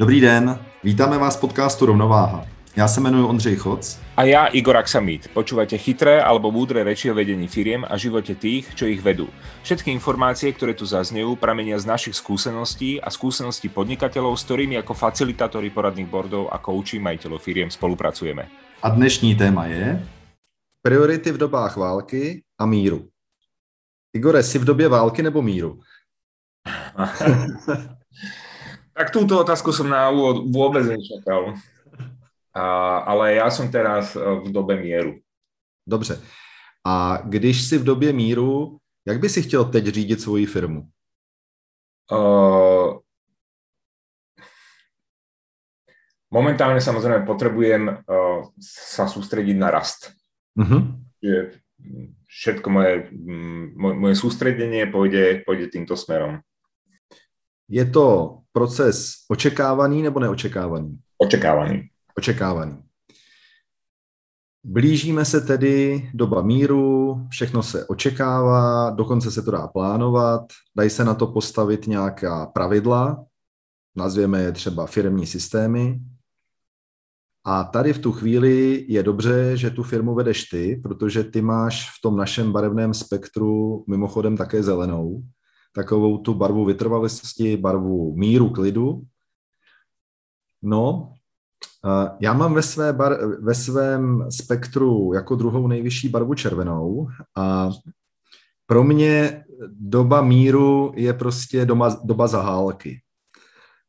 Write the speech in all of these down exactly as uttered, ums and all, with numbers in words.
Dobrý den, vítáme vás v podcastu Rovnováha. Já se jmenuji Ondřej Choc. A já Igor Aksamit. Počúvate chytré alebo múdre reči o vedení firiem a živote tých, čo ich vedú. Všetky informácie, ktoré tu zaznejú, pramenia z našich skúseností a skúseností podnikateľov, s ktorými ako facilitátori poradných boardov a kouči majiteľov firiem spolupracujeme. A dnešní téma je priority v dobách války a míru. Igore, si v době války nebo míru? Tak túto otázku som na úvod vôbec nečakal. A, ale já jsem teraz v době míru. Dobře. A když jsi v době míru, jak by si chtěl teď řídit svoji firmu? Uh, momentálně samozřejmě potřebujem uh, sa soustředit na rast. Uh-huh. Všetko moje, moje soustředění půjde, půjde tímto směrem. Je to proces očekávaný nebo neočekávaný? Očekávaný. Očekávaný. Blížíme se tedy doba míru, všechno se očekává, dokonce se to dá plánovat, dají se na to postavit nějaká pravidla, nazvěme je třeba firemní systémy. A tady v tu chvíli je dobře, že tu firmu vedeš ty, protože ty máš v tom našem barevném spektru mimochodem také zelenou, takovou tu barvu vytrvalosti, barvu míru, klidu. No, já mám ve, své bar, ve svém spektru jako druhou nejvyšší barvu červenou a pro mě doba míru je prostě doma, doba zahálky.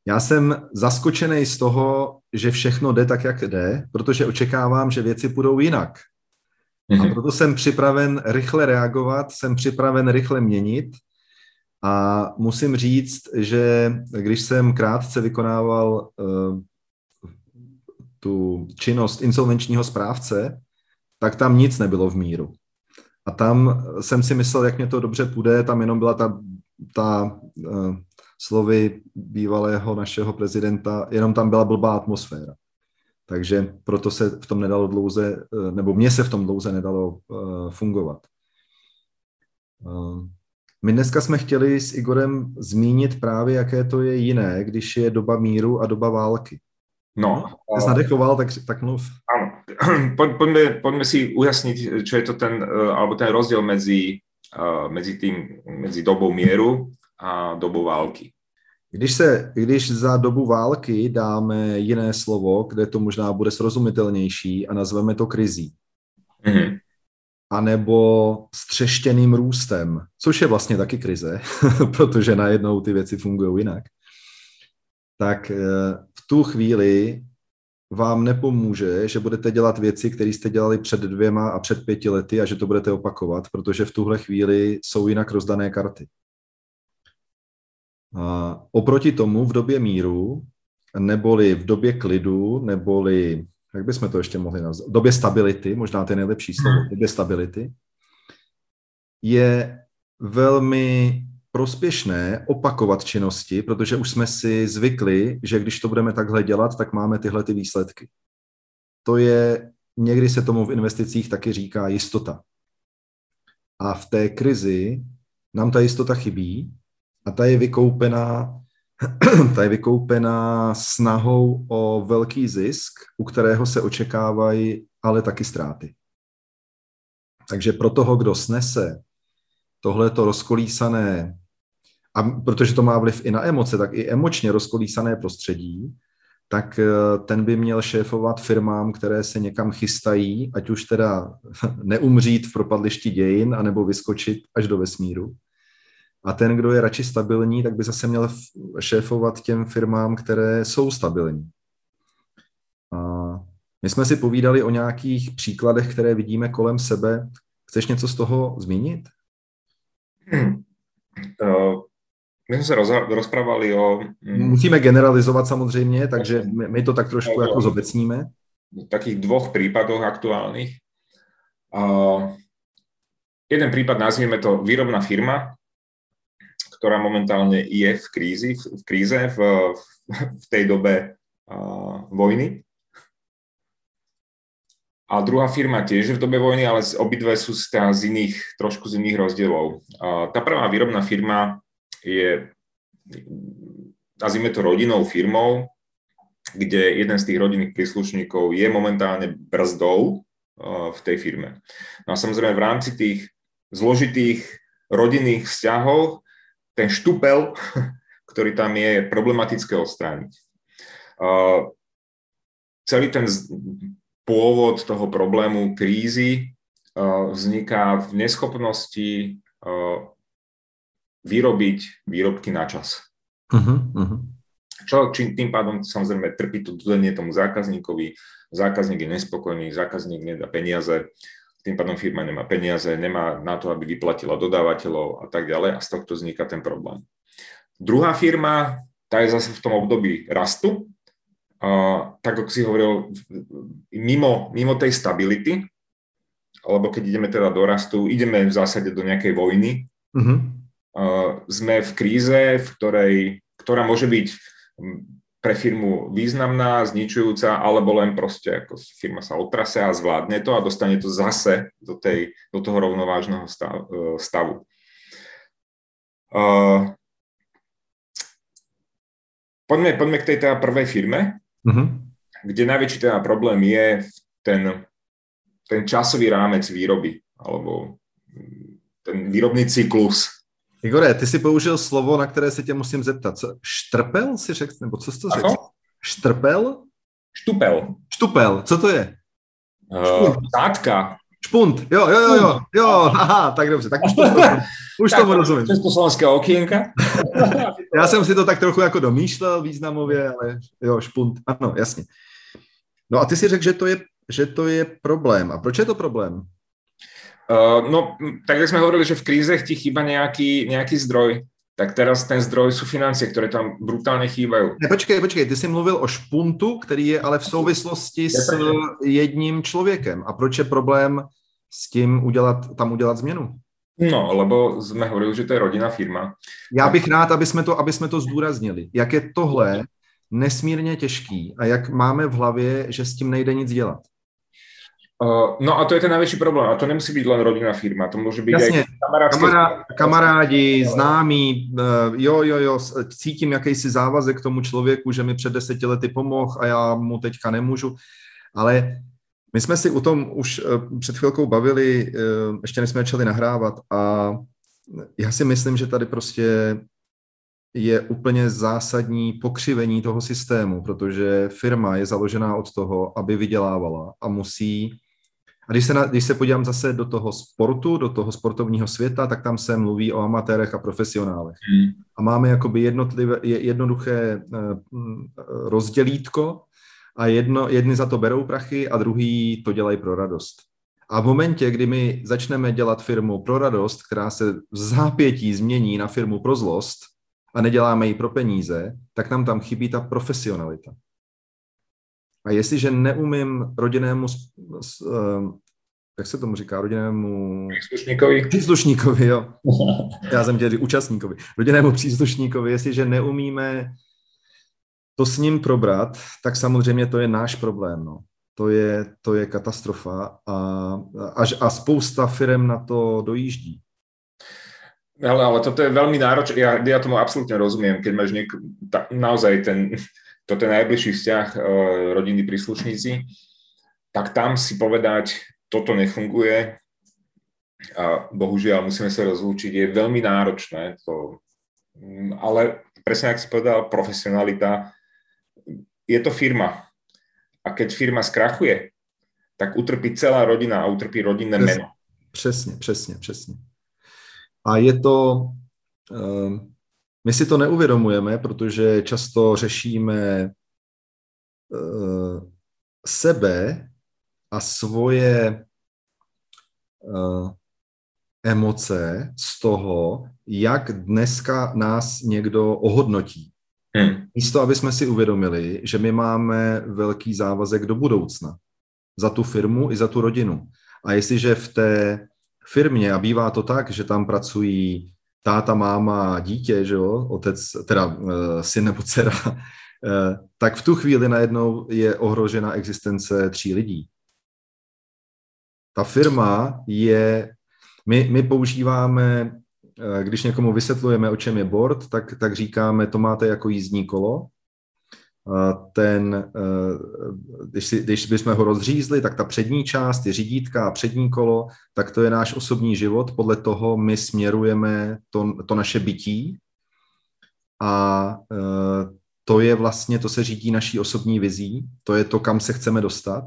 Já jsem zaskočený z toho, že všechno jde tak, jak jde, protože očekávám, že věci půjdou jinak. A proto jsem připraven rychle reagovat, jsem připraven rychle měnit. A musím říct, že když jsem krátce vykonával tu činnost insolvenčního správce, tak tam nic nebylo v míru. A tam jsem si myslel, jak mě to dobře půjde, tam jenom byla ta, ta uh, slovy bývalého našeho prezidenta, jenom tam byla blbá atmosféra. Takže proto se v tom nedalo dlouze, uh, nebo mně se v tom dlouze nedalo uh, fungovat. Uh, my dneska jsme chtěli s Igorem zmínit právě, jaké to je jiné, když je doba míru a doba války. No, ty jsi nadechoval, tak, tak mluv. Áno, poďme, poďme si ujasniť, čo je to ten, alebo ten rozdiel medzi, medzi, tým, medzi dobou mieru a dobou války. Když, se, když za dobu války dáme jiné slovo, kde to možná bude srozumitelnější a nazveme to krizí. Mm-hmm. A nebo střeštěným růstem, což je vlastně taky krize, protože najednou ty věci fungují jinak. Tak v tu chvíli vám nepomůže, že budete dělat věci, které jste dělali před dvěma a před pěti lety a že to budete opakovat, protože v tuhle chvíli jsou jinak rozdané karty. A oproti tomu v době míru, neboli v době klidu, neboli, jak bychom to ještě mohli nazvat, v době stability, možná to je nejlepší slovo, v době stability, je velmi prospěšné opakovat činnosti, protože už jsme si zvykli, že když to budeme takhle dělat, tak máme tyhle ty výsledky. To je, někdy se tomu v investicích taky říká jistota. A v té krizi nám ta jistota chybí a ta je vykoupená, ta je vykoupená snahou o velký zisk, u kterého se očekávají ale taky ztráty. Takže pro toho, kdo snese tohleto rozkolísané, a protože to má vliv i na emoce, tak i emočně rozkolísané prostředí, tak ten by měl šéfovat firmám, které se někam chystají, ať už teda neumřít v propadlišti dějin, anebo vyskočit až do vesmíru. A ten, kdo je radši stabilní, tak by zase měl šéfovat těm firmám, které jsou stabilní. A my jsme si povídali o nějakých příkladech, které vidíme kolem sebe. Chceš něco z toho zmínit? Uh, my jsme se roz, rozprávali o... Um, Musíme generalizovat samozřejmě, takže my, my to tak trošku o, jako zobecníme. V takých dvoch prípadoch aktuálnych. Uh, jeden prípad nazvíme to výrobná firma, ktorá momentálne je v krízi, v, v kríze v, v tej dobe uh, vojny. A druhá firma tiež v dobe vojny, ale obidve sú z iných, trošku z iných rozdielov. Tá prvá výrobná firma je, nazvime to rodinnou firmou, kde jeden z tých rodinných príslušníkov je momentálne brzdou v tej firme. No a samozrejme v rámci tých zložitých rodinných vzťahov ten štupel, ktorý tam je, problematické odstrániť. Celý ten pôvod toho problému krízy vzniká v neschopnosti vyrobiť výrobky na čas. Uh-huh, uh-huh. Čo či, tým pádom samozrejme trpí to dodanie tomu zákazníkovi, zákazník je nespokojný, zákazník nedá peniaze, tým pádom firma nemá peniaze, nemá na to, aby vyplatila dodávateľov a tak ďalej, a z tohto vzniká ten problém. Druhá firma, tá je zase v tom období rastu, uh, tak ako si hovoril, mimo, mimo tej stability, alebo keď ideme teda do rastu, ideme v zásade do nejakej vojny, uh-huh. Uh, sme v kríze, v ktorej, ktorá môže byť pre firmu významná, zničujúca, alebo len proste ako firma sa otrase a zvládne to a dostane to zase do, tej, do toho rovnovážneho stavu. Uh, poďme, poďme k tej teda prvej firme, uh-huh. kde najväčší teda problém je ten, ten časový rámec výroby, alebo ten výrobný cyklus. Igore, ty si použil slovo, na které se tě musím zeptat. Co? Štrpel si řekl? Nebo co jsi to řekl? Štrpel? Štupel. Štupel, co to je? Uh, tátka. Špunt, jo, jo, jo, jo, jo, aha, tak dobře, tak už to, už tomu rozumím. Československé okénka. Já jsem si to tak trochu jako domýšlel významově, ale jo, špunt, ano, jasně. No a ty si řekl, že to je, že to je problém. A proč je to problém? No, tak jak sme hovorili, že v krízech ti chýba nejaký, nejaký zdroj, tak teraz ten zdroj sú financie, ktoré tam brutálne chýbajú. Ne, počkej, počkej, ty si mluvil o špuntu, ktorý je ale v souvislosti s jedním človekem. A proč je problém s tím udělat, tam udělat změnu? No, lebo sme hovorili, že to je rodinná firma. Já bych rád, aby sme to, aby sme to zdůraznili. Jak je tohle nesmírně těžký a jak máme v hlavě, že s tím nejde nic dělat. No a to je ten najväčší problém. A to nemusí byť len rodinná firma. To môže byť jasne, aj kamarádské... Kamarádi, známí, jo, jo, jo, cítím jakýsi závazek k tomu člověku, že mi před deseti lety pomohl a já mu teďka nemůžu. Ale my jsme si o tom už před chvilkou bavili, ještě než jsme začali nahrávat, a já si myslím, že tady prostě je úplně zásadní pokřivení toho systému, protože firma je založená od toho, aby vydělávala a musí. A když se, na, když se podívám zase do toho sportu, do toho sportovního světa, tak tam se mluví o amatérech a profesionálech. A máme jakoby jednotlivé, jednoduché rozdělítko a jedno, jedni za to berou prachy a druhý to dělají pro radost. A v momentě, kdy my začneme dělat firmu pro radost, která se v zápětí změní na firmu pro zlost a neděláme ji pro peníze, tak nám tam chybí ta profesionalita. A jestliže neumím rodinnému, jak se tomu říká, rodinnému... Příslušníkovi. Příslušníkovi, jo. Já jsem dělal účastníkovi. Rodinnému příslušníkovi, jestliže neumíme to s ním probrat, tak samozřejmě to je náš problém, no. To je, to je katastrofa a, až, a spousta firem na to dojíždí. Ale, ale toto je veľmi náročné, ja, ja tomu absolútne rozumiem, keď máš niek- ta, naozaj ten, toto je najbližší vzťah e, rodiny príslušníci, tak tam si povedať, toto nefunguje a bohužiaľ musíme sa rozlúčiť, je veľmi náročné to, ale presne, jak si povedal, profesionalita, je to firma a keď firma skrachuje, tak utrpí celá rodina a utrpí rodinné presne, meno. Přesně, přesně, přesně. A je to, my si to neuvědomujeme, protože často řešíme sebe a svoje emoce z toho, jak dneska nás někdo ohodnotí. Místo, aby jsme si uvědomili, že my máme velký závazek do budoucna. Za tu firmu i za tu rodinu. A jestliže v té firmě, a bývá to tak, že tam pracují táta, máma, dítě, že jo, otec, teda e, syn nebo dcera, e, tak v tu chvíli najednou je ohrožena existence tří lidí. Ta firma je, my, my používáme, e, když někomu vysvětlujeme, o čem je board, tak, tak říkáme, to máte jako jízdní kolo ten, když, si, když bychom ho rozřízli, tak ta přední část, ty řídítka a přední kolo, tak to je náš osobní život, podle toho my směrujeme to, to naše bytí a to je vlastně, to se řídí naší osobní vizí, to je to, kam se chceme dostat.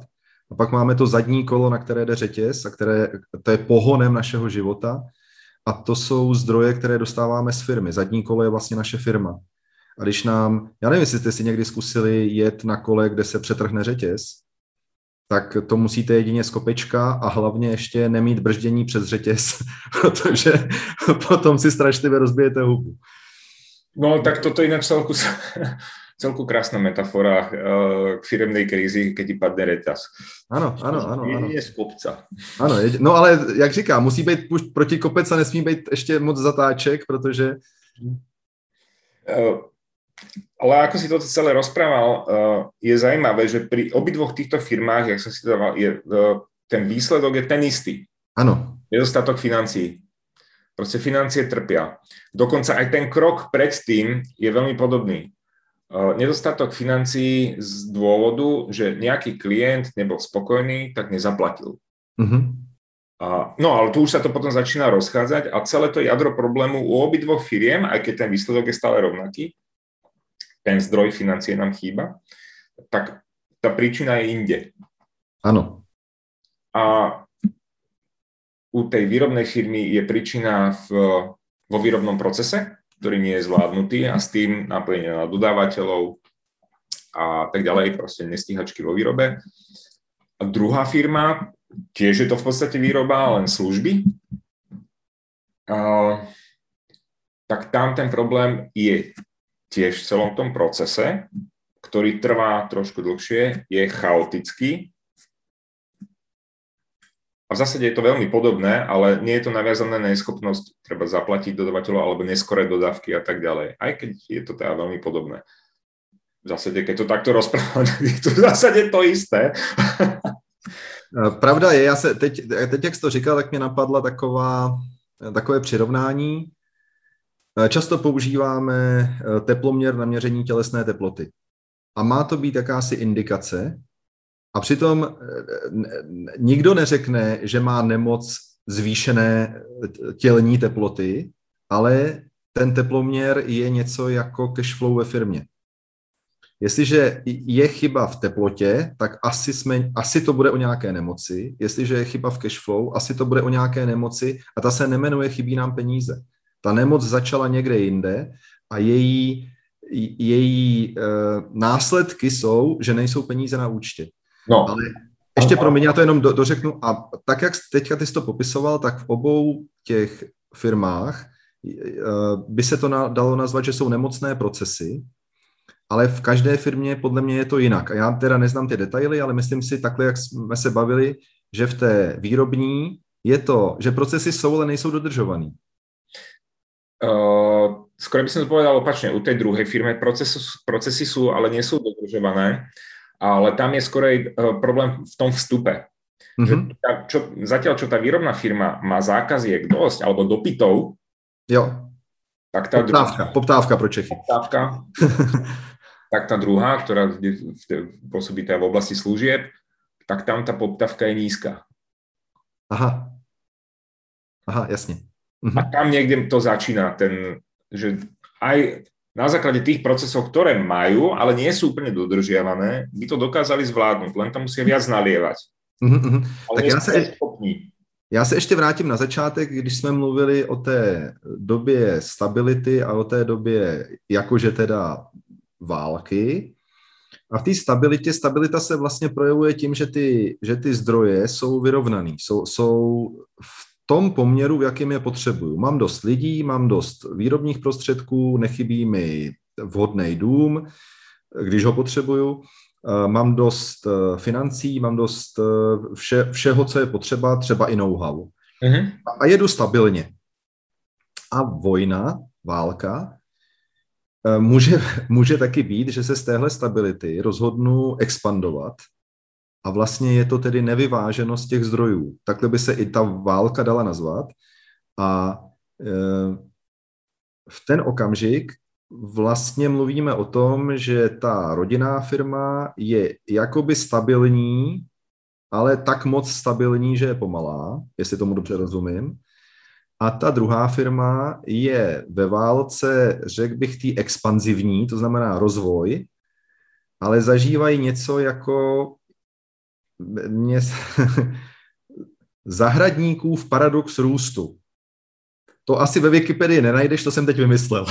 A pak máme to zadní kolo, na které jde řetěz a které, to je pohonem našeho života a to jsou zdroje, které dostáváme z firmy. Zadní kolo je vlastně naše firma. A když nám, já nevím, jestli jste si někdy zkusili jet na kole, kde se přetrhne řetěz, tak to musíte jedině z kopečka a hlavně ještě nemít brždění přes řetěz, protože potom si strašlivě rozbijete hubu. No tak toto je na celku, celku krásná metafora k firemnej krizi, keď ti padne řetěz. Ano, ano, ano. Jedině z kopca. Ano, no ale jak říkám, musí být proti kopec a nesmí být ještě moc zatáček, protože... Ale ako si toto celé rozprával, je zajímavé, že pri obidvoch týchto firmách, jak som si to dával, je, ten výsledok je ten istý. Áno. Nedostatok financií. Proste financie trpia. Dokonca aj ten krok predtým je veľmi podobný. Nedostatok financií z dôvodu, že nejaký klient nebol spokojný, tak nezaplatil. Mhm. A, no ale tu už sa to potom začína rozchádzať a celé to jadro problému u obidvoch firiem, aj keď ten výsledok je stále rovnaký, ten zdroj financie nám chýba, tak tá príčina je inde. Áno. A u tej výrobnej firmy je príčina v, vo výrobnom procese, ktorý nie je zvládnutý a s tým napojenie na dodávateľov a tak ďalej, proste nestíhačky vo výrobe. A druhá firma... Tiež je to v podstate výroba, len služby. Uh, tak tam ten problém je tiež v celom tom procese, ktorý trvá trošku dlhšie, je chaotický. A v zásade je to veľmi podobné, ale nie je to naviazané na neschopnosť treba zaplatiť dodavateľov alebo neskoré dodávky a tak ďalej. Aj keď je to teda veľmi podobné. V zásade, keď to takto rozprávam, je to v zásade to isté. Pravda je, já se teď, teď jak jsi to říkal, tak mě napadla taková, takové přirovnání. Často používáme teploměr na měření tělesné teploty. A má to být jakási indikace. A přitom nikdo neřekne, že má nemoc zvýšené tělní teploty, ale ten teploměr je něco jako cashflow ve firmě. Jestliže je chyba v teplotě, tak asi, jsme, asi to bude o nějaké nemoci. Jestliže je chyba v cashflow, asi to bude o nějaké nemoci a ta se nemenuje chybí nám peníze. Ta nemoc začala někde jinde a její, její e, následky jsou, že nejsou peníze na účtě. No. Ale ještě pro mě, já to jenom do, dořeknu a tak, jak teďka ty jsi to popisoval, tak v obou těch firmách e, by se to na, dalo nazvat, že jsou nemocné procesy, ale v každé firmě podle mě je to jinak. A já teda neznám ty detaily, ale myslím si takhle, jak jsme se bavili, že v té výrobní je to, že procesy jsou, ale nejsou dodržovaný. Uh, skoro by som to povedal opačne. U tej druhej firme procesu, procesy sú, ale nie sú dodržované. Ale tam je skorej uh, problém v tom vstupe. Uh-huh. Že tá, čo, zatiaľ, čo tá výrobná firma má zákaziek dosť, alebo dopytov, jo. Tak tá poptávka, druhá, poptávka pro Čechy. Poptávka. Tak tá druhá, ktorá pôsobí v oblasti služieb, tak tam tá poptávka je nízka. Aha. Aha, jasne. Uh-huh. A tam niekde to začína, ten, že aj na základe tých procesov, ktoré majú, ale nie sú úplne dodržiavané, by to dokázali zvládnuť, len tam musia viac nalievať. Uh-huh. Ale tak ja sa... schopní. Já se ještě vrátím na začátek, když jsme mluvili o té době stability a o té době jakože teda války. A v té stabilitě, stabilita se vlastně projevuje tím, že ty, že ty zdroje jsou vyrovnaný, jsou, jsou v tom poměru, v jakým je potřebuju. Mám dost lidí, mám dost výrobních prostředků, nechybí mi vhodný dům, když ho potřebuju. Mám dost financí, mám dost vše, všeho, co je potřeba, třeba i know-how. Mm-hmm. A jedu stabilně. A vojna, válka, může, může taky být, že se z téhle stability rozhodnu expandovat a vlastně je to tedy nevyváženost těch zdrojů. Takhle by se i ta válka dala nazvat. A v ten okamžik vlastně mluvíme o tom, že ta rodinná firma je jakoby stabilní, ale tak moc stabilní, že je pomalá, jestli tomu dobře rozumím. A ta druhá firma je ve válce, řekl bych, tý expanzivní, to znamená rozvoj, ale zažívají něco jako mě, zahradníkův paradox růstu. To asi ve Wikipedii nenajdeš, to jsem teď vymyslel.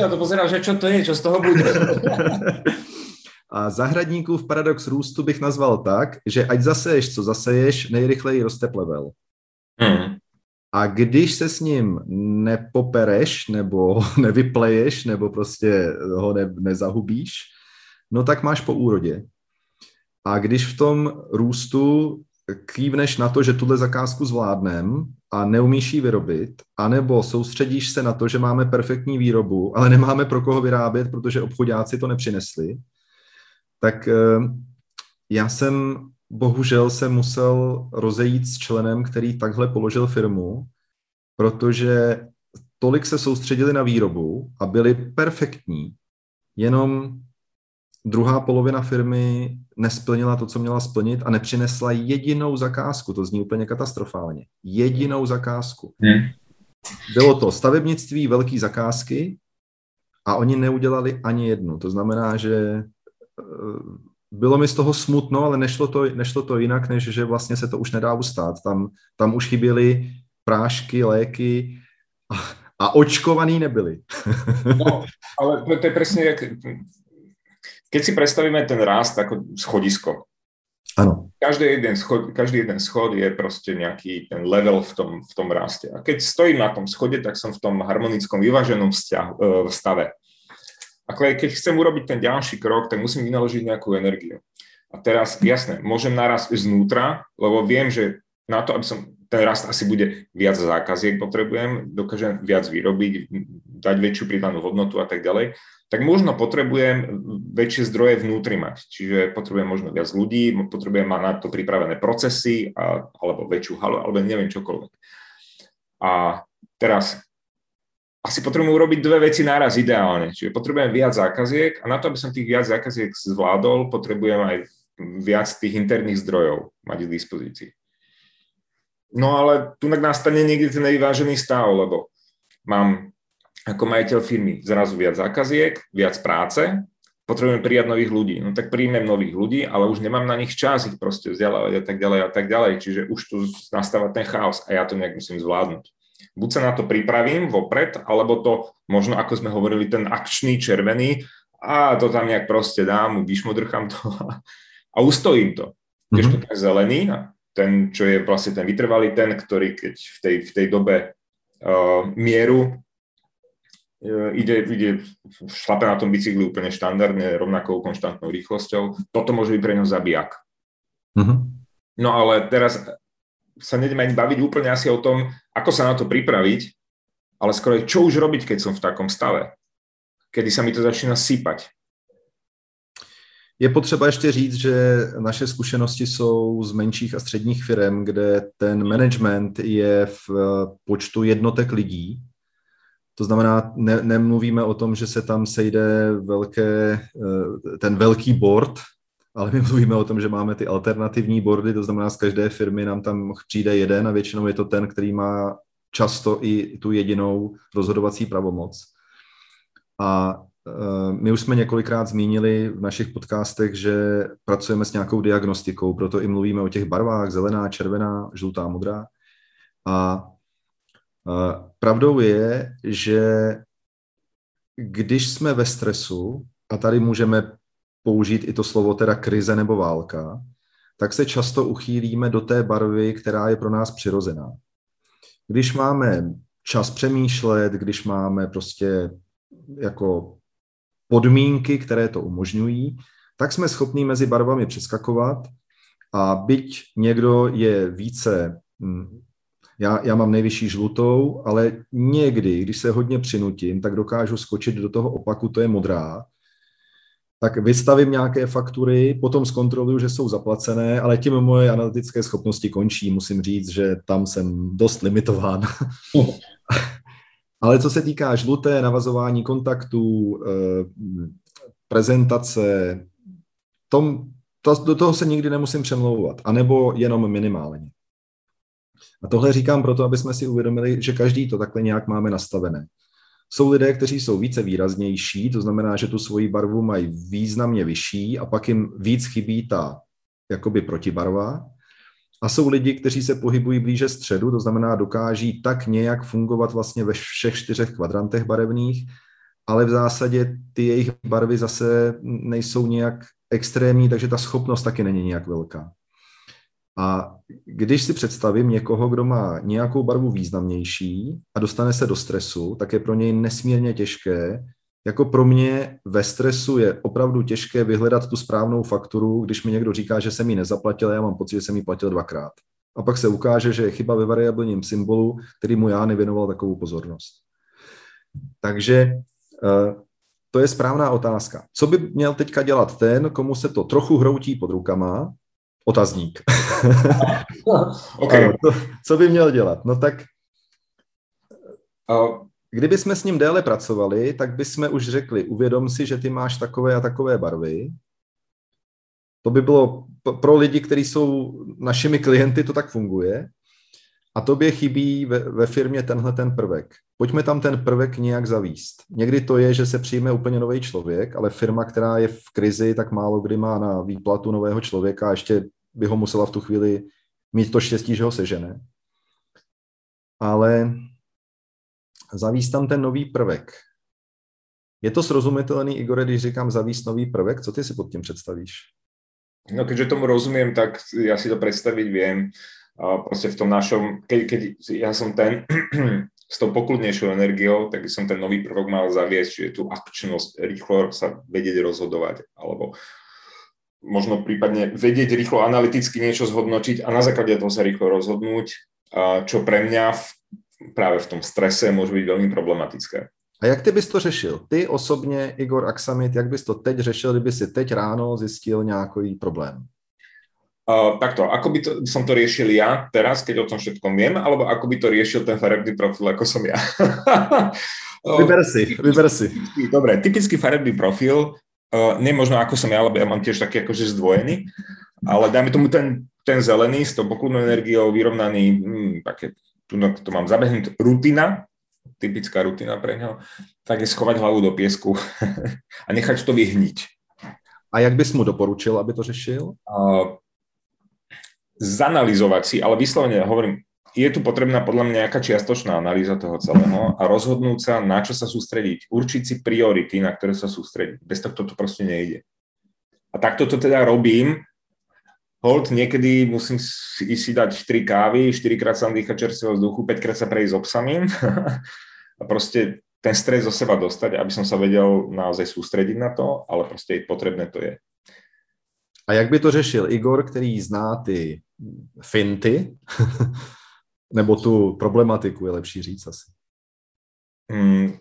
Já to pozerám, že čo to je, čo z toho bude. A zahradníkův paradox růstu bych nazval tak, že ať zaseješ, co zaseješ, nejrychleji roste plevel. Hmm. A když se s ním nepopereš, nebo nevypleješ, nebo prostě ho ne, nezahubíš, no tak máš po úrodě. A když v tom růstu kývneš na to, že tuhle zakázku zvládnem a neumíš ji vyrobit, anebo soustředíš se na to, že máme perfektní výrobu, ale nemáme pro koho vyrábět, protože obchodáci to nepřinesli, tak já jsem bohužel se musel rozejít s členem, který takhle položil firmu, protože tolik se soustředili na výrobu a byli perfektní, jenom druhá polovina firmy nesplnila to, co měla splnit a nepřinesla jedinou zakázku. To zní úplně katastrofálně. Jedinou zakázku. Hmm. Bylo to stavebnictví, velké zakázky a oni neudělali ani jednu. To znamená, že bylo mi z toho smutno, ale nešlo to, nešlo to jinak, než že vlastně se to už nedá ustát. Tam, tam už chyběly prášky, léky a, a očkovaný nebyli. No, ale to, to je přesně jak... Keď si predstavíme ten rast ako schodisko. Áno. Každý jeden schod, každý jeden schod je proste nejaký ten level v tom, v tom raste. A keď stojím na tom schode, tak som v tom harmonickom vyváženom vzťahu, stave. A keď chcem urobiť ten ďalší krok, tak musím vynaložiť nejakú energiu. A teraz, jasné, môžem naraz znútra, lebo viem, že na to, aby som ten rast asi bude viac zákaziek potrebujem, dokážem viac vyrobiť, dať väčšiu pridanú hodnotu a tak ďalej, tak možno potrebujem väčšie zdroje vnútri mať. Čiže potrebujem možno viac ľudí, potrebujem mať na to pripravené procesy a, alebo väčšiu halu, alebo neviem čokoľvek. A teraz asi potrebujem urobiť dve veci naraz ideálne. Čiže potrebujem viac zákaziek a na to, aby som tých viac zákaziek zvládol, potrebujem aj viac tých interných zdrojov mať k dispozícii. No ale tu nastane niekde ten nevyvážený stav, lebo mám ako majiteľ firmy zrazu viac zákaziek, viac práce, potrebujem prijať nových ľudí. No tak príjmem nových ľudí, ale už nemám na nich čas ich proste vzdelávať a tak ďalej a tak ďalej. Čiže už tu nastáva ten chaos a ja to nejak musím zvládnuť. Buď sa na to pripravím vopred, alebo to možno, ako sme hovorili, ten akčný červený a to tam nejak proste dám, vyšmodrchám to a, a ustojím to. Keďže to je zelený, ten, čo je vlastne ten vytrvalý, ten, ktorý keď v tej, v tej dobe uh, mieru Ide, ide šlape na tom bicykli úplne štandardne, rovnakou konštantnou rýchlosťou. Toto môže byť pre ňo zabijak. Uh-huh. No ale teraz sa nedeme ani baviť úplne asi o tom, ako sa na to pripraviť, ale skoro čo už robiť, keď som v takom stave, kedy sa mi to začína sypať. Je potřeba ještě říct, že naše zkušenosti jsou z menších a středních firm, kde ten management je v počtu jednotek lidí. To znamená, ne, nemluvíme o tom, že se tam sejde velké, ten velký board, ale my mluvíme o tom, že máme ty alternativní boardy, to znamená, z každé firmy nám tam přijde jeden a většinou je to ten, který má často i tu jedinou rozhodovací pravomoc. A my už jsme několikrát zmínili v našich podcastech, že pracujeme s nějakou diagnostikou, proto i mluvíme o těch barvách, zelená, červená, žlutá, modrá. A pravdou je, že když jsme ve stresu, a tady můžeme použít i to slovo teda krize nebo válka, tak se často uchýlíme do té barvy, která je pro nás přirozená. Když máme čas přemýšlet, když máme prostě jako podmínky, které to umožňují, tak jsme schopní mezi barvami přeskakovat a byť někdo je více... Já, já mám nejvyšší žlutou, ale někdy, když se hodně přinutím, tak dokážu skočit do toho opaku, to je modrá. Tak vystavím nějaké faktury, potom zkontroluju, že jsou zaplacené, ale tím moje analytické schopnosti končí. Musím říct, že tam jsem dost limitován. Ale co se týká žluté, navazování kontaktů, prezentace, tom, to, do toho se nikdy nemusím přemlouvat, anebo jenom minimálně. A tohle říkám proto, aby jsme si uvědomili, že každý to takhle nějak máme nastavené. Jsou lidé, kteří jsou více výraznější, to znamená, že tu svoji barvu mají významně vyšší a pak jim víc chybí ta jakoby protibarva. A jsou lidi, kteří se pohybují blíže středu, to znamená dokáží tak nějak fungovat vlastně ve všech čtyřech kvadrantech barevných, ale v zásadě ty jejich barvy zase nejsou nějak extrémní, takže ta schopnost taky není nějak velká. A když si představím někoho, kdo má nějakou barvu významnější a dostane se do stresu, tak je pro něj nesmírně těžké. Jako pro mě ve stresu je opravdu těžké vyhledat tu správnou fakturu, když mi někdo říká, že jsem ji nezaplatil, já mám pocit, že jsem ji platil dvakrát. A pak se ukáže, že je chyba ve variabilním symbolu, který mu já nevěnoval takovou pozornost. Takže to je správná otázka. Co by měl teďka dělat ten, komu se to trochu hroutí pod rukama? Otazník. Okay. Co by měl dělat? No tak, kdyby jsme s ním déle pracovali, tak bychom už řekli, uvědom si, že ty máš takové a takové barvy. To by bylo pro lidi, kteří jsou našimi klienty, to tak funguje. A tobě chybí ve, ve firmě tenhle ten prvek. Pojďme tam ten prvek nějak zavíst. Někdy to je, že se přijme úplně nový člověk, ale firma, která je v krizi, tak málo kdy má na výplatu nového člověka a ještě by ho musela v tu chvíli mít to štěstí, že ho sežene. Ale zavíst tam ten nový prvek. Je to srozumitelný, Igore, když říkám zavíst nový prvek? Co ty si pod tím představíš? No, keďže tomu rozumím, tak já si to představit vím. A proste v tom našom, keď, keď ja som ten s tou pokludnejšou energiou, tak som ten nový prvok mal zaviesť, že je tu akčnosť, rýchlo sa vedieť rozhodovať, alebo možno prípadne vedieť rýchlo analyticky niečo zhodnotiť a na základe toho sa rýchlo rozhodnúť, čo pre mňa v, práve v tom strese môže byť veľmi problematické. A jak ty bys to řešil? Ty osobně, Igor Aksamit, jak bys to teď řešil, kdyby si teď ráno zjistil nějaký problém? Uh, takto, ako by to, som to riešil ja teraz, keď o tom všetkom viem, alebo ako by to riešil ten farebný profil, ako som ja. Vyber si, vyber si. Dobre, typický farebný profil, uh, nemožno ako som ja, lebo ja mám tiež taký akože zdvojený, ale dajme tomu ten, ten zelený s tou pokudnou energiou vyrovnaný, hmm, také, tu no, to mám zabehnuté, rutina, typická rutina pre ňa, tak je schovať hlavu do piesku a nechať to vyhniť. A jak bys mu doporučil, aby to řešil? Uh, zanalizovať si, ale vyslovene hovorím, je tu potrebná podľa mňa nejaká čiastočná analýza toho celého a rozhodnúť sa, na čo sa sústrediť, určiť si priority, na ktoré sa sústrediť. Bez tohto to proste nejde. A takto to teda robím. Hold, niekedy musím si, si dať tri kávy, štyrikrát sa dýchať čerstvého vzduchu, päťkrát sa prejsť s obsamím a proste ten stres zo seba dostať, aby som sa vedel naozaj sústrediť na to, ale proste potrebné to je. A jak by to řešil Igor, který zná ty finty, nebo tu problematiku, je lepší říct asi? Mm,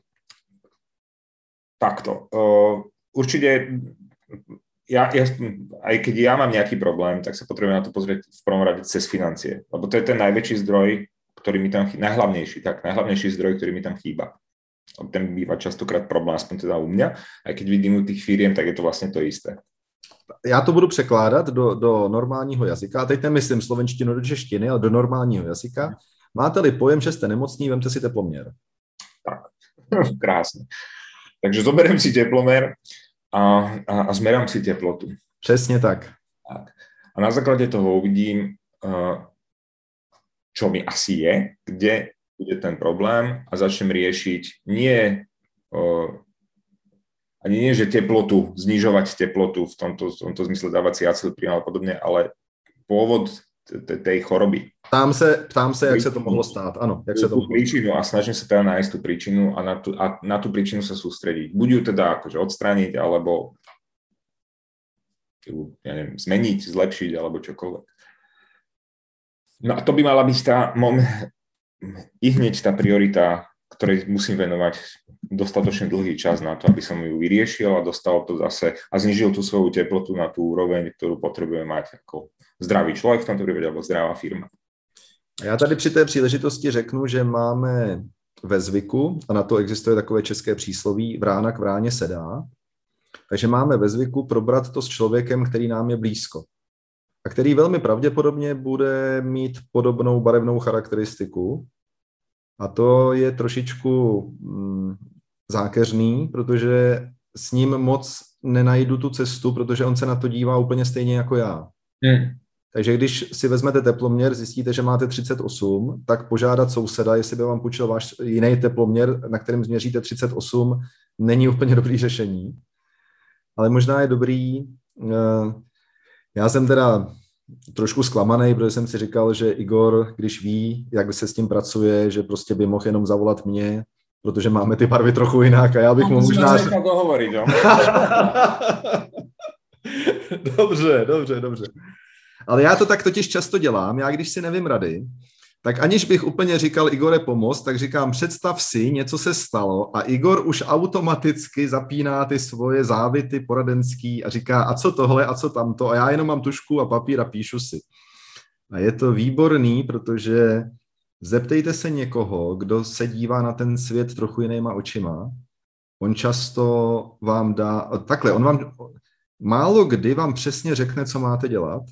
takto. Uh, určitě, ja, ja, aj keď ja mám nejaký problém, tak sa potrebujem na to pozrieť v prvom rade cez financie, lebo to je ten najväčší zdroj, ktorý mi tam chýba, najhlavnejší, tak, najhlavnejší zdroj, ktorý mi tam chýba. Ten býva častokrát problém, aspoň teda u mňa, aj keď vidím u tých firiem, tak je to vlastne to isté. Já to budu překládat do, do normálního jazyka, a teď nemyslím slovenštinu do češtiny, ale do normálního jazyka. Máte-li pojem, že jste nemocní, vemte si teploměr. Tak, krásně. Takže zoberem si teploměr a, a, a zmerám si teplotu. Přesně tak. tak. A na základě toho uvidím, čo mi asi je, kde bude ten problém a začnem riešiť nie... Ani nie, že teplotu, znižovať teplotu, v tomto, v tomto zmysle dávať si acylprín a podobne, ale pôvod tej choroby. Ptám se, ptám se, jak sa to mohlo stáť. Áno, jak sa to mohlo. Príčinu a snažím sa teda nájsť tú príčinu a na tú, a na tú príčinu sa sústrediť. Buď ju teda akože odstrániť, alebo ja neviem, zmeniť, zlepšiť, alebo čokoľvek. No a to by mala byť tá, mom, i hneď tá priorita, ktorej musím venovať dostatočne dlhý čas na to, aby som ju vyriešil a dostal to zase a znižil tú svoju teplotu na tú úroveň, ktorú potrebuje mať ako zdravý človek v tomto prípade, alebo zdravá firma. Já tady při té příležitosti řeknu, že máme ve zvyku, a na to existuje takové české přísloví, vrána k vráně sedá. Takže máme ve zvyku probrat to s člověkem, který nám je blízko a který velmi pravděpodobně bude mít podobnou barevnou charakteristiku. A to je trošičku mm, zákeřný, protože s ním moc nenajdu tu cestu, protože on se na to dívá úplně stejně jako já. Hmm. Takže když si vezmete teploměr, zjistíte, že máte třicet osm, tak požádat souseda, jestli by vám půjčil váš jiný teploměr, na kterém změříte třicet osm, není úplně dobrý řešení. Ale možná je dobrý, já jsem teda trošku zklamaný, protože jsem si říkal, že Igor, když ví, jak se s tím pracuje, že prostě by mohl jenom zavolat mě, protože máme ty barvy trochu jinak a já bych no, mu možná... Můžu dohovorit, jo? Dobře, dobře, dobře. Ale já to tak totiž často dělám, já když si nevím rady, tak aniž bych úplně říkal Igore pomoz, tak říkám představ si, něco se stalo a Igor už automaticky zapíná ty svoje závity poradenský a říká a co tohle a co tamto a já jenom mám tušku a papír a píšu si. A je to výborný, protože zeptejte se někoho, kdo se dívá na ten svět trochu jinýma očima, on často vám dá, takhle, on vám, málo kdy vám přesně řekne, co máte dělat,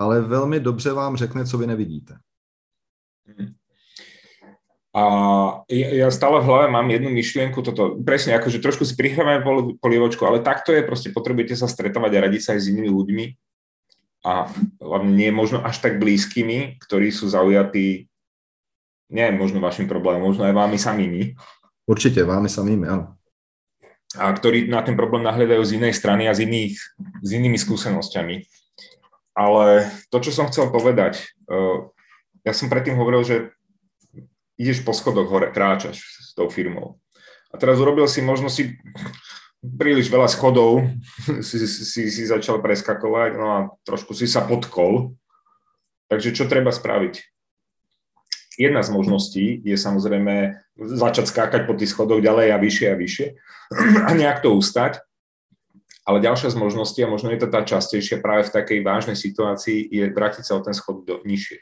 ale velmi dobře vám řekne, co vy nevidíte. A ja stále v hlave mám jednu myšlienku, toto presne, akože trošku si prihráme polievočku, ale takto je, proste potrebujete sa stretávať a radiť sa aj s inými ľuďmi a hlavne nie možno až tak blízkymi, ktorí sú zaujatí, nie možno vašim problémom, možno aj vámi samými. Určite, vámi samými, áno. A ktorí na ten problém nahliadajú z inej strany a z iných, s inými skúsenosťami. Ale to, čo som chcel povedať, ja som predtým hovoril, že ideš po schodoch hore, kráčaš s tou firmou. A teraz urobil si možno si príliš veľa schodov, si, si, si začal preskakovať, no a trošku si sa potkol. Takže čo treba spraviť? Jedna z možností je samozrejme začať skákať po tých schodoch ďalej a vyššie a vyššie a nejak to ustať. Ale ďalšia z možností, a možno je to tá častejšia práve v takej vážnej situácii, je vrátiť sa o ten schod do nižšie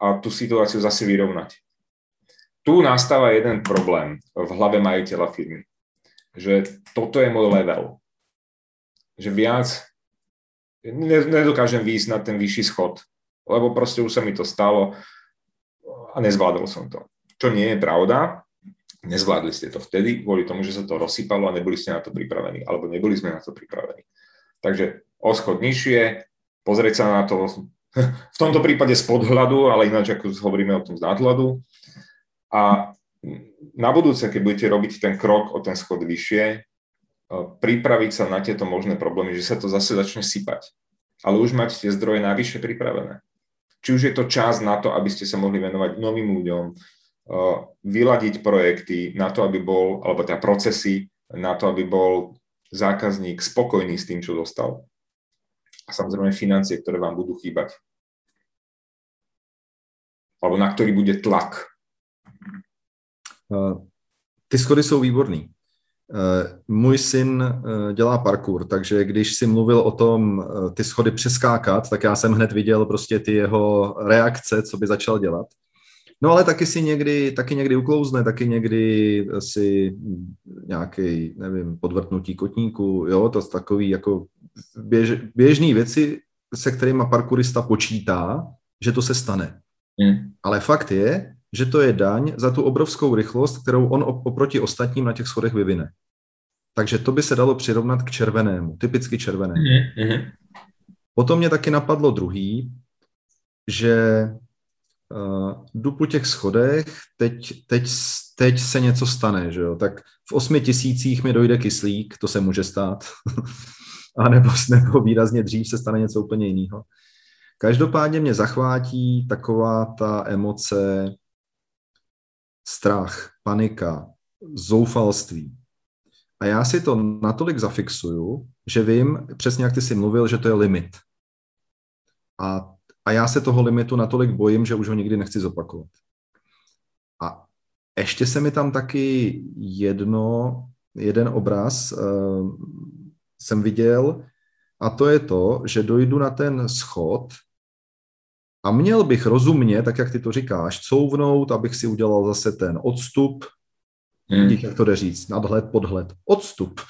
a tú situáciu zase vyrovnať. Tu nastáva jeden problém v hlave majiteľa firmy, že toto je môj level, že viac nedokážem výjsť na ten vyšší schod, lebo proste už sa mi to stalo a nezvládol som to. Čo nie je pravda, nezvládli ste to vtedy, kvôli tomu, že sa to rozsypalo a neboli ste na to pripravení, alebo neboli sme na to pripravení. Takže o schod nižšie, pozrieť sa na to v tomto prípade z podhľadu, ale ináč ako hovoríme o tom z nadhľadu. A na budúce, keď budete robiť ten krok o ten schod vyššie, pripraviť sa na tieto možné problémy, že sa to zase začne sypať. Ale už máte tie zdroje navyše pripravené. Či už je to čas na to, aby ste sa mohli venovať novým ľuďom, vyladiť projekty na to, aby bol, alebo teda procesy, na to, aby bol zákazník spokojný s tým, čo dostal. A samozrejme financie, ktoré vám budú chýbať. Alebo na ktorý bude tlak. Ty schody jsou výborný. Můj syn dělá parkour, takže když si mluvil o tom ty schody přeskákat, tak já jsem hned viděl prostě ty jeho reakce, co by začal dělat. No ale taky si někdy, taky někdy uklouzne, taky někdy si nějaký, nevím, podvrtnutí kotníku, jo, to je takový jako běž, běžný věci, se kterýma parkourista počítá, že to se stane. Mm. Ale fakt je, že to je daň za tu obrovskou rychlost, kterou on oproti ostatním na těch schodech vyvine. Takže to by se dalo přirovnat k červenému, typicky červenému. Mm. Potom mě taky napadlo druhý, že Uh, jdu po těch schodech, teď, teď, teď se něco stane, že jo, tak v osmi tisících mi dojde kyslík, to se může stát, a nebo, nebo výrazně dřív se stane něco úplně jiného. Každopádně mě zachvátí taková ta emoce strach, panika, zoufalství. A já si to natolik zafixuju, že vím, přesně jak ty jsi mluvil, že to je limit. A A já se toho limitu natolik bojím, že už ho nikdy nechci zopakovat. A ještě se mi tam taky jedno, jeden obraz uh, jsem viděl, a to je to, že dojdu na ten schod A měl bych rozumně, tak jak ty to říkáš, couvnout, abych si udělal zase ten odstup, hmm. dík, jak to jde říct, nadhled, podhled, odstup,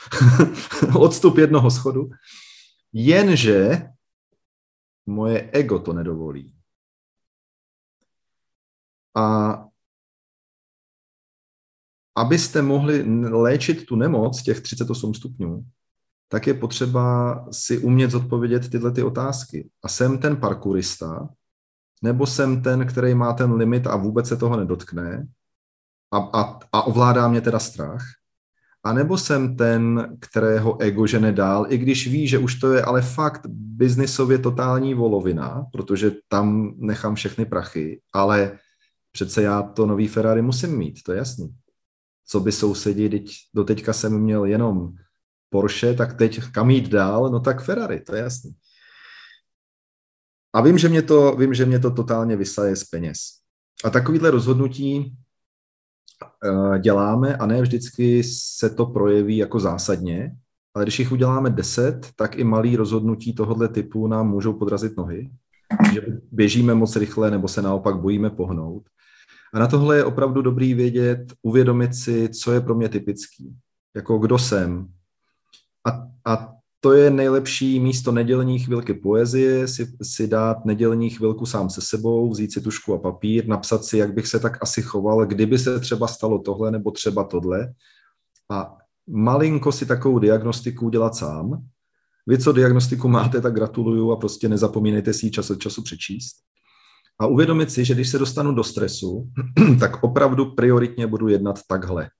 odstup jednoho schodu, jenže moje ego to nedovolí. A abyste mohli léčit tu nemoc těch třicet osm stupňů, tak je potřeba si umět zodpovědět tyhle ty otázky. A jsem ten parkourista, nebo jsem ten, který má ten limit a vůbec se toho nedotkne a, a, a ovládá mě teda strach, a nebo jsem ten, kterého ego žene dál, i když ví, že už to je ale fakt biznisově totální volovina, protože tam nechám všechny prachy, ale přece já to nový Ferrari musím mít, to je jasný. Co by sousedí, doteďka jsem měl jenom Porsche, tak teď kam jít dál, no tak Ferrari, to je jasný. A vím, že mě to, vím, že mě to totálně vysaje z peněz. A takovýhle rozhodnutí uh, děláme a ne vždycky se to projeví jako zásadně, ale když jich uděláme deset, tak i malý rozhodnutí tohohle typu nám můžou podrazit nohy, že běžíme moc rychle nebo se naopak bojíme pohnout. A na tohle je opravdu dobrý vědět, uvědomit si, co je pro mě typický, jako kdo jsem. A, a to je nejlepší místo nedělní chvilky poezie, si, si dát nedělní chvilku sám se sebou, vzít si tušku a papír, napsat si, jak bych se tak asi choval, kdyby se třeba stalo tohle nebo třeba tohle. A malinko si takovou diagnostiku dělat sám. Vy, co diagnostiku máte, tak gratuluju a prostě nezapomínejte si ji čas od času přečíst. A uvědomit si, že když se dostanu do stresu, tak opravdu prioritně budu jednat takhle.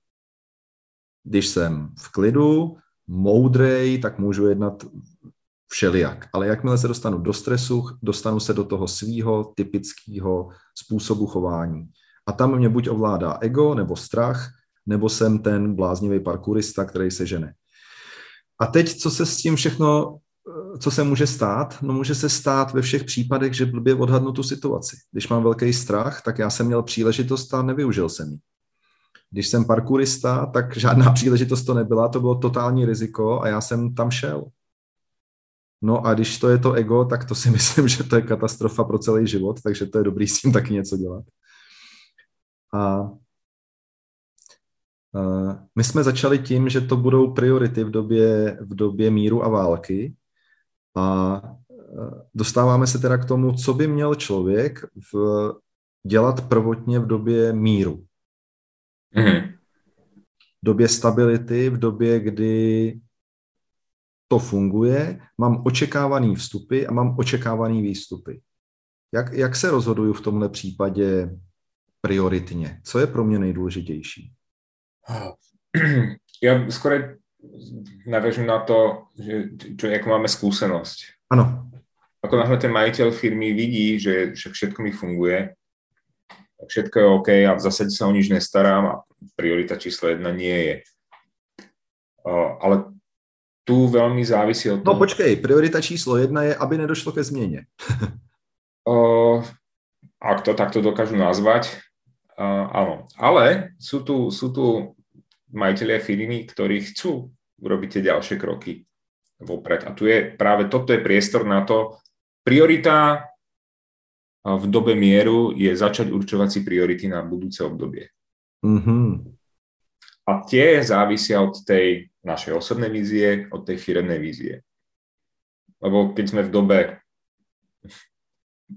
Když jsem v klidu, moudrej, tak můžu jednat všelijak. Ale jakmile se dostanu do stresu, dostanu se do toho svýho typického způsobu chování. A tam mě buď ovládá ego nebo strach, nebo jsem ten bláznivý parkourista, který se žene. A teď, co se s tím všechno, co se může stát? No může se stát ve všech případech, že blbě odhadnu tu situaci. Když mám velký strach, tak já jsem měl příležitost a nevyužil jsem ji. Když jsem parkourista, tak žádná příležitost to nebyla, to bylo totální riziko a já jsem tam šel. No a když to je to ego, tak to si myslím, že to je katastrofa pro celý život, takže to je dobrý s tím taky něco dělat. A my jsme začali tím, že to budou priority v době, v době míru a války a dostáváme se teda k tomu, co by měl člověk v, dělat prvotně v době míru. Mm-hmm. V době stability, v době, kdy to funguje, mám očekávaný vstupy a mám očekávaný výstupy. Jak, jak se rozhoduju v tomhle případě prioritně? Co je pro mě nejdůležitější? Ja skôr navežu na to, že, čo, ako máme skúsenosť. Áno. Ako náhle ten majiteľ firmy vidí, že, že všetko mi funguje, všetko je OK a v zásade sa o nič nestarám a priorita číslo jedna nie je. O, ale tu veľmi závisí od toho... No počkej, priorita číslo jedna je, aby nedošlo ke zmene. o, ak to takto dokážu nazvať, Uh, áno, ale sú tu, sú tu majitelia firmy, ktorí chcú urobiť tie ďalšie kroky vopred. A tu je práve toto je priestor na to, priorita v dobe mieru je začať určovať si priority na budúce obdobie. Mm-hmm. A tie závisia od tej našej osobnej vízie, od tej firemnej vízie. Lebo keď sme v dobe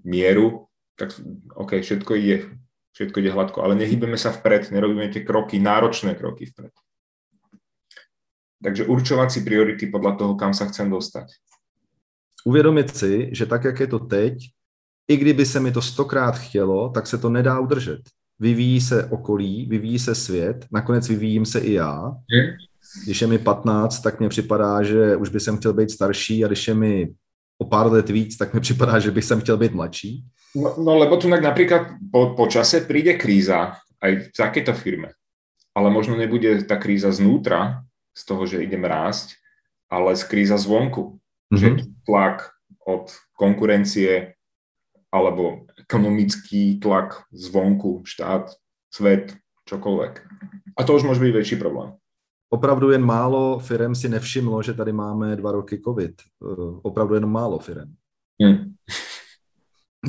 mieru, tak OK, všetko ide... Všetko ide hladko, ale nehybeme sa vpred, nerobíme tie kroky, náročné kroky vpred. Takže určovať si priority podľa toho, kam sa chcem dostať. Uvědomit si, že tak, jak je to teď, i kdyby se mi to stokrát chtělo, tak se to nedá udržet. Vyvíjí se okolí, vyvíjí se svět, nakonec vyvíjím se i já. Když je mi patnáct, tak mně připadá, že už by jsem chtěl být starší a když je mi o pár let víc, tak mi připadá, že bych jsem chtěl být mladší. No, no lebo tu napríklad po, po čase príde kríza aj v takéto firme, ale možno nebude tá kríza znútra, z toho, že idem rásť, ale z kríza zvonku, mm-hmm. že tlak od konkurencie alebo ekonomický tlak zvonku, štát, svet, čokoľvek. A to už môže byť väčší problém. Opravdu jen málo firem si nevšimlo, že tady máme dva roky covid. Opravdu jen málo firem. Hmm.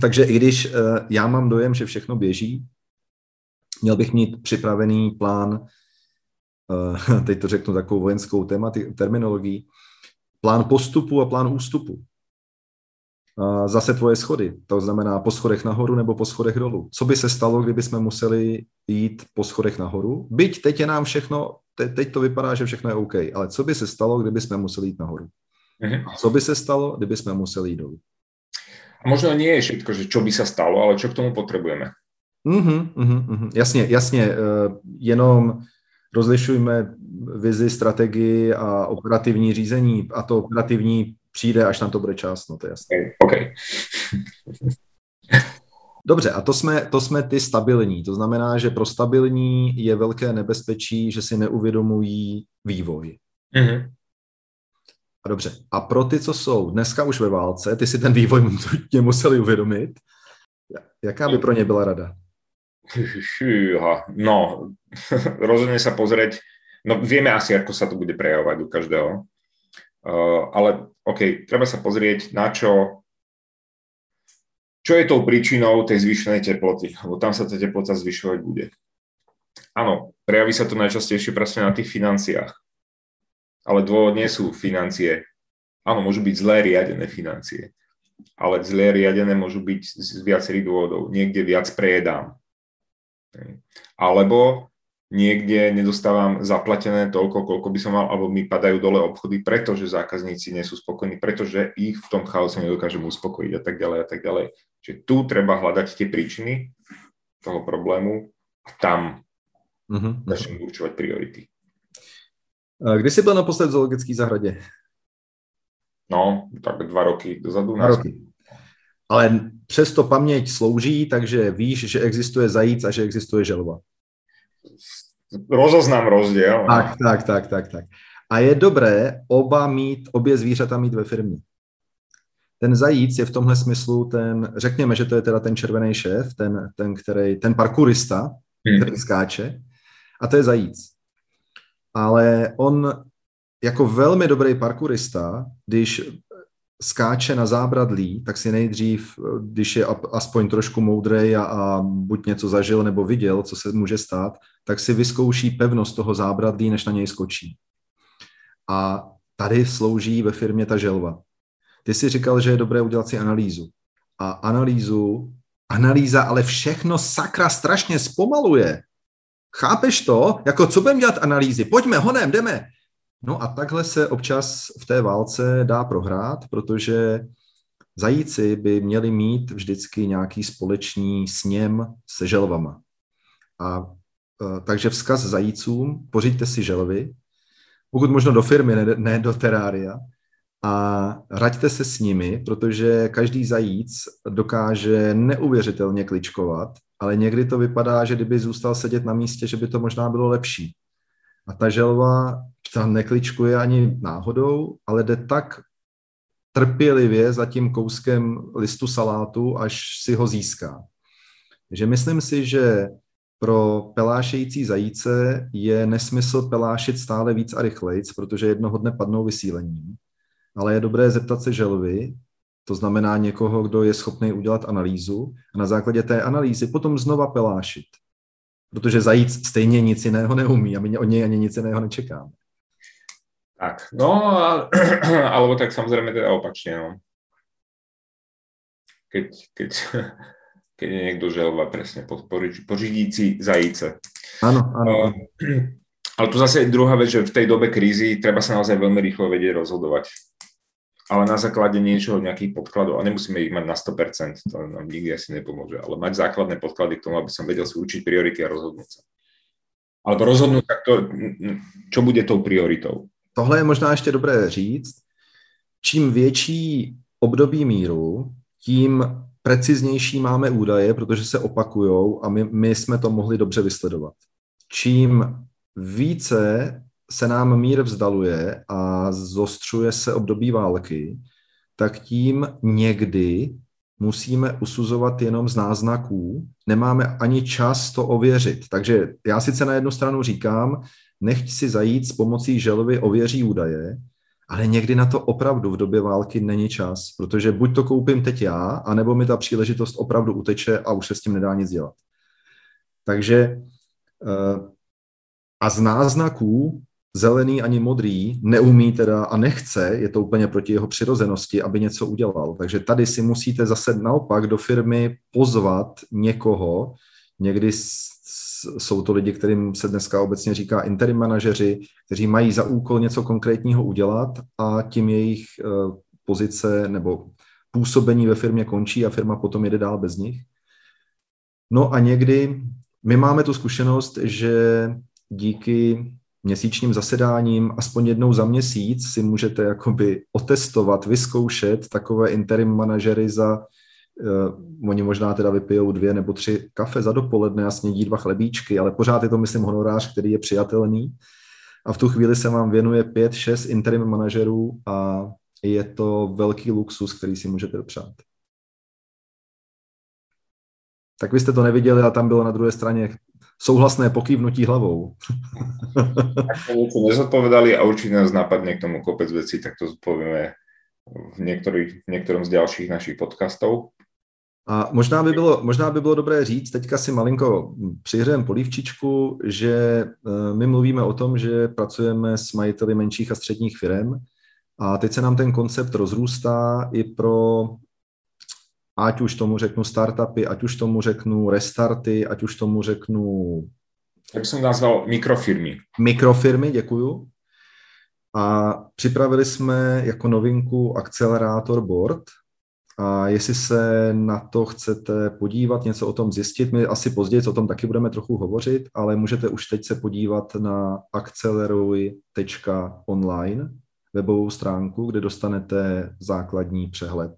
takže i když já mám dojem, že všechno běží, měl bych mít připravený plán, teď to řeknu takovou vojenskou temati- terminologií, plán postupu a plán ústupu. Zase tvoje schody, to znamená po schodech nahoru nebo po schodech dolů. Co by se stalo, kdyby jsme museli jít po schodech nahoru? Byť teď je nám všechno, te- teď to vypadá, že všechno je OK, ale co by se stalo, kdyby jsme museli jít nahoru? A co by se stalo, kdyby jsme museli jít dolů? A možná nie je všetko, že čo by sa stalo, ale čo k tomu potrebujeme. Mm-hmm, mm-hmm, jasně, jasně. Jenom rozlišujme vizi, strategii a operativní řízení. A to operativní přijde, až na to bude čas, no to je jasné. Okay. Dobře, a to jsme, to jsme ty stabilní. To znamená, že pro stabilní je velké nebezpečí, že si neuvědomují vývoj. Mm-hmm. A dobře, a pro ty, co jsou dneska už ve válce, ty si ten vývoj nutně museli uvědomit, jaká by pro ně byla rada? No, rozhodne sa pozrieť, no vieme asi, ako sa to bude prejavovať u každého, uh, ale ok, treba sa pozrieť na čo, čo je tou príčinou tej zvyšenej teploty, lebo tam sa tá teplota zvyšovať bude. Áno, prejaví sa to najčastejšie presne na tých financiách. Ale dôvod nie sú financie. Áno, môžu byť zlé riadené financie, ale zlé riadené môžu byť z viacerých dôvodov. Niekde viac prejedám. Alebo niekde nedostávam zaplatené toľko, koľko by som mal, alebo mi padajú dole obchody, pretože zákazníci nie sú spokojní, pretože ich v tom chaose nedokážem uspokojiť a tak ďalej a tak ďalej. Čiže tu treba hľadať tie príčiny toho problému a tam mm-hmm. začnem určovať priority. Kdy jsi byl naposled v zoologické zahradě? No, tak dva roky dozadu. Dva roky. Ale přesto paměť slouží, takže víš, že existuje zajíc a že existuje želva. Rozoznám rozdíl. Tak, tak, tak, tak, tak. A je dobré oba mít, obě zvířata mít ve firmě. Ten zajíc je v tomhle smyslu ten, řekněme, že to je teda ten červený šéf, ten, ten, který, ten parkourista, hmm. který skáče, a to je zajíc. Ale on jako velmi dobrý parkourista, když skáče na zábradlí, tak si nejdřív, když je aspoň trošku moudrej a, a buď něco zažil nebo viděl, co se může stát, tak si vyzkouší pevnost toho zábradlí, než na něj skočí. A tady slouží ve firmě ta želva. Ty jsi říkal, že je dobré udělat si analýzu. A analýzu, analýza ale všechno sakra strašně zpomaluje. Chápeš to? Jako, co budeme dělat analýzy? Pojďme, honem, jdeme. No a takhle se občas v té válce dá prohrát, protože zajíci by měli mít vždycky nějaký společný sněm se želvama. A, a takže vzkaz zajícům, pořiďte si želvy, pokud možno do firmy, ne, ne do terária, a raďte se s nimi, protože každý zajíc dokáže neuvěřitelně kličkovat, ale někdy to vypadá, že kdyby zůstal sedět na místě, že by to možná bylo lepší. A ta želva, ta nekličkuje ani náhodou, ale jde tak trpělivě za tím kouskem listu salátu, až si ho získá. Takže myslím si, že pro pelášející zajíce je nesmysl pelášit stále víc a rychlejc, protože jednoho dne padnou vysílením. Ale je dobré zeptat se želvy, to znamená někoho, kdo je schopný udělat analýzu a na základě té analýzy potom znova pelášit. Protože zajíc stejně nic jiného neumí a my od něj ani nic jiného nečekáme. Tak, no, a, alebo tak samozřejmě teda opačně, no. Keď, keď, keď je někdo želva, přesně, pořídící zajíce. Ano, ano. Ale tu zase je druhá vec, že v tej dobe krízy treba sa naozaj veľmi rýchlo vedieť rozhodovať. Ale na základe niečoho, nejakých podkladov, a nemusíme ich mať na sto percent, to nám nikdy asi nepomôže, ale mať základné podklady k tomu, aby som vedel si určiť priority a rozhodnúť sa. Alebo rozhodnúť, čo bude tou prioritou. Tohle je možná ještě dobré říct. Čím větší období míru, tím preciznější máme údaje, protože se opakujou a my, my jsme to mohli dobře vysledovat. Čím více se nám mír vzdaluje a zostřuje se období války, tak tím někdy musíme usuzovat jenom z náznaků, nemáme ani čas to ověřit. Takže já sice na jednu stranu říkám, nechť si zajít s pomocí želvy ověří údaje, Ale někdy na to opravdu v době války není čas, protože buď to koupím teď já, anebo mi ta příležitost opravdu uteče a už se s tím nedá nic dělat. Takže a z náznaků zelený ani modrý neumí teda a nechce, je to úplně proti jeho přirozenosti, aby něco udělal. Takže tady si musíte zase naopak do firmy pozvat někoho, někdy jsou to lidi, kterým se dneska obecně říká interim manažeři, kteří mají za úkol něco konkrétního udělat a tím jejich pozice nebo působení ve firmě končí a firma potom jede dál bez nich. No a někdy my máme tu zkušenost, že díky měsíčním zasedáním aspoň jednou za měsíc si můžete jakoby otestovat, vyzkoušet takové interim manažery za Uh, oni možná teda vypijou dvě nebo tři kafe za dopoledne a snědí dva chlebíčky, ale pořád je to, myslím, honorář, který je přijatelný. A v tu chvíli se vám věnuje pět, šest interim manažerů a je to velký luxus, který si můžete dopřát. Tak vy jste to neviděli, a tam bylo na druhé straně souhlasné pokývnutí hlavou. Tak to nezodpovedali a určitě nás napadne k tomu kopec věcí, tak to zodpovíme v, v některém z dalších našich podcastů. A možná by, bylo, možná by bylo dobré říct, teďka si malinko přihřejeme polívčičku, že my mluvíme o tom, že pracujeme s majiteli menších a středních firem a teď se nám ten koncept rozrůstá i pro, ať už tomu řeknu startupy, ať už tomu řeknu restarty, ať už tomu řeknu... Jak jsem nazval? Mikrofirmy. Mikrofirmy, děkuju. A připravili jsme jako novinku Accelerator Board. A jestli se na to chcete podívat, něco o tom zjistit, my asi později o tom taky budeme trochu hovořit, ale můžete už teď se podívat na acceleroj tečka online webovou stránku, kde dostanete základní přehled,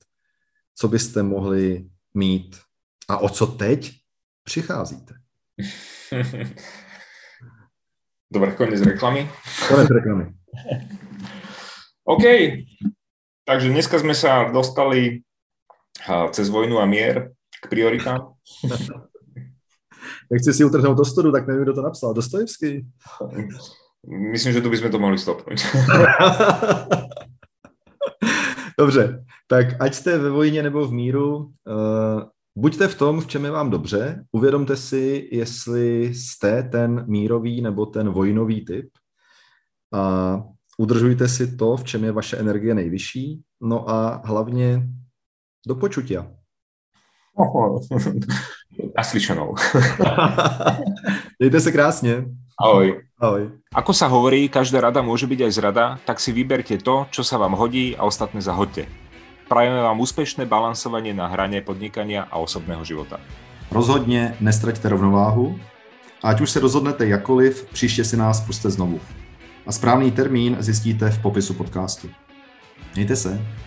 co byste mohli mít a o co teď přicházíte. Dobrý konec reklamy. Konec reklamy. OK, takže dneska jsme se dostali cez vojnu a mier k prioritám. Nechci si utrhnout do stolu, tak nevím, kdo to napsal. Dostojevský? Myslím, že tu bychom to mohli stopnout. Dobře, tak ať jste ve vojně nebo v míru, uh, buďte v tom, v čem je vám dobře, uvědomte si, jestli jste ten mírový nebo ten vojnový typ a udržujte si to, v čem je vaše energie nejvyšší, no a hlavně do počutia. Oho. A slyšenou. Dejte se krásně. Ahoj. Ahoj. Ako sa hovorí, každá rada môže byť aj zrada, tak si vyberte to, čo sa vám hodí a ostatné zahoďte. Prajeme vám úspešné balansovanie na hrane podnikania a osobného života. Rozhodně nestraťte rovnováhu. Ať už se rozhodnete jakoliv, příště si nás pusťte znovu. A správný termín zjistíte v popisu podcastu. Mějte se.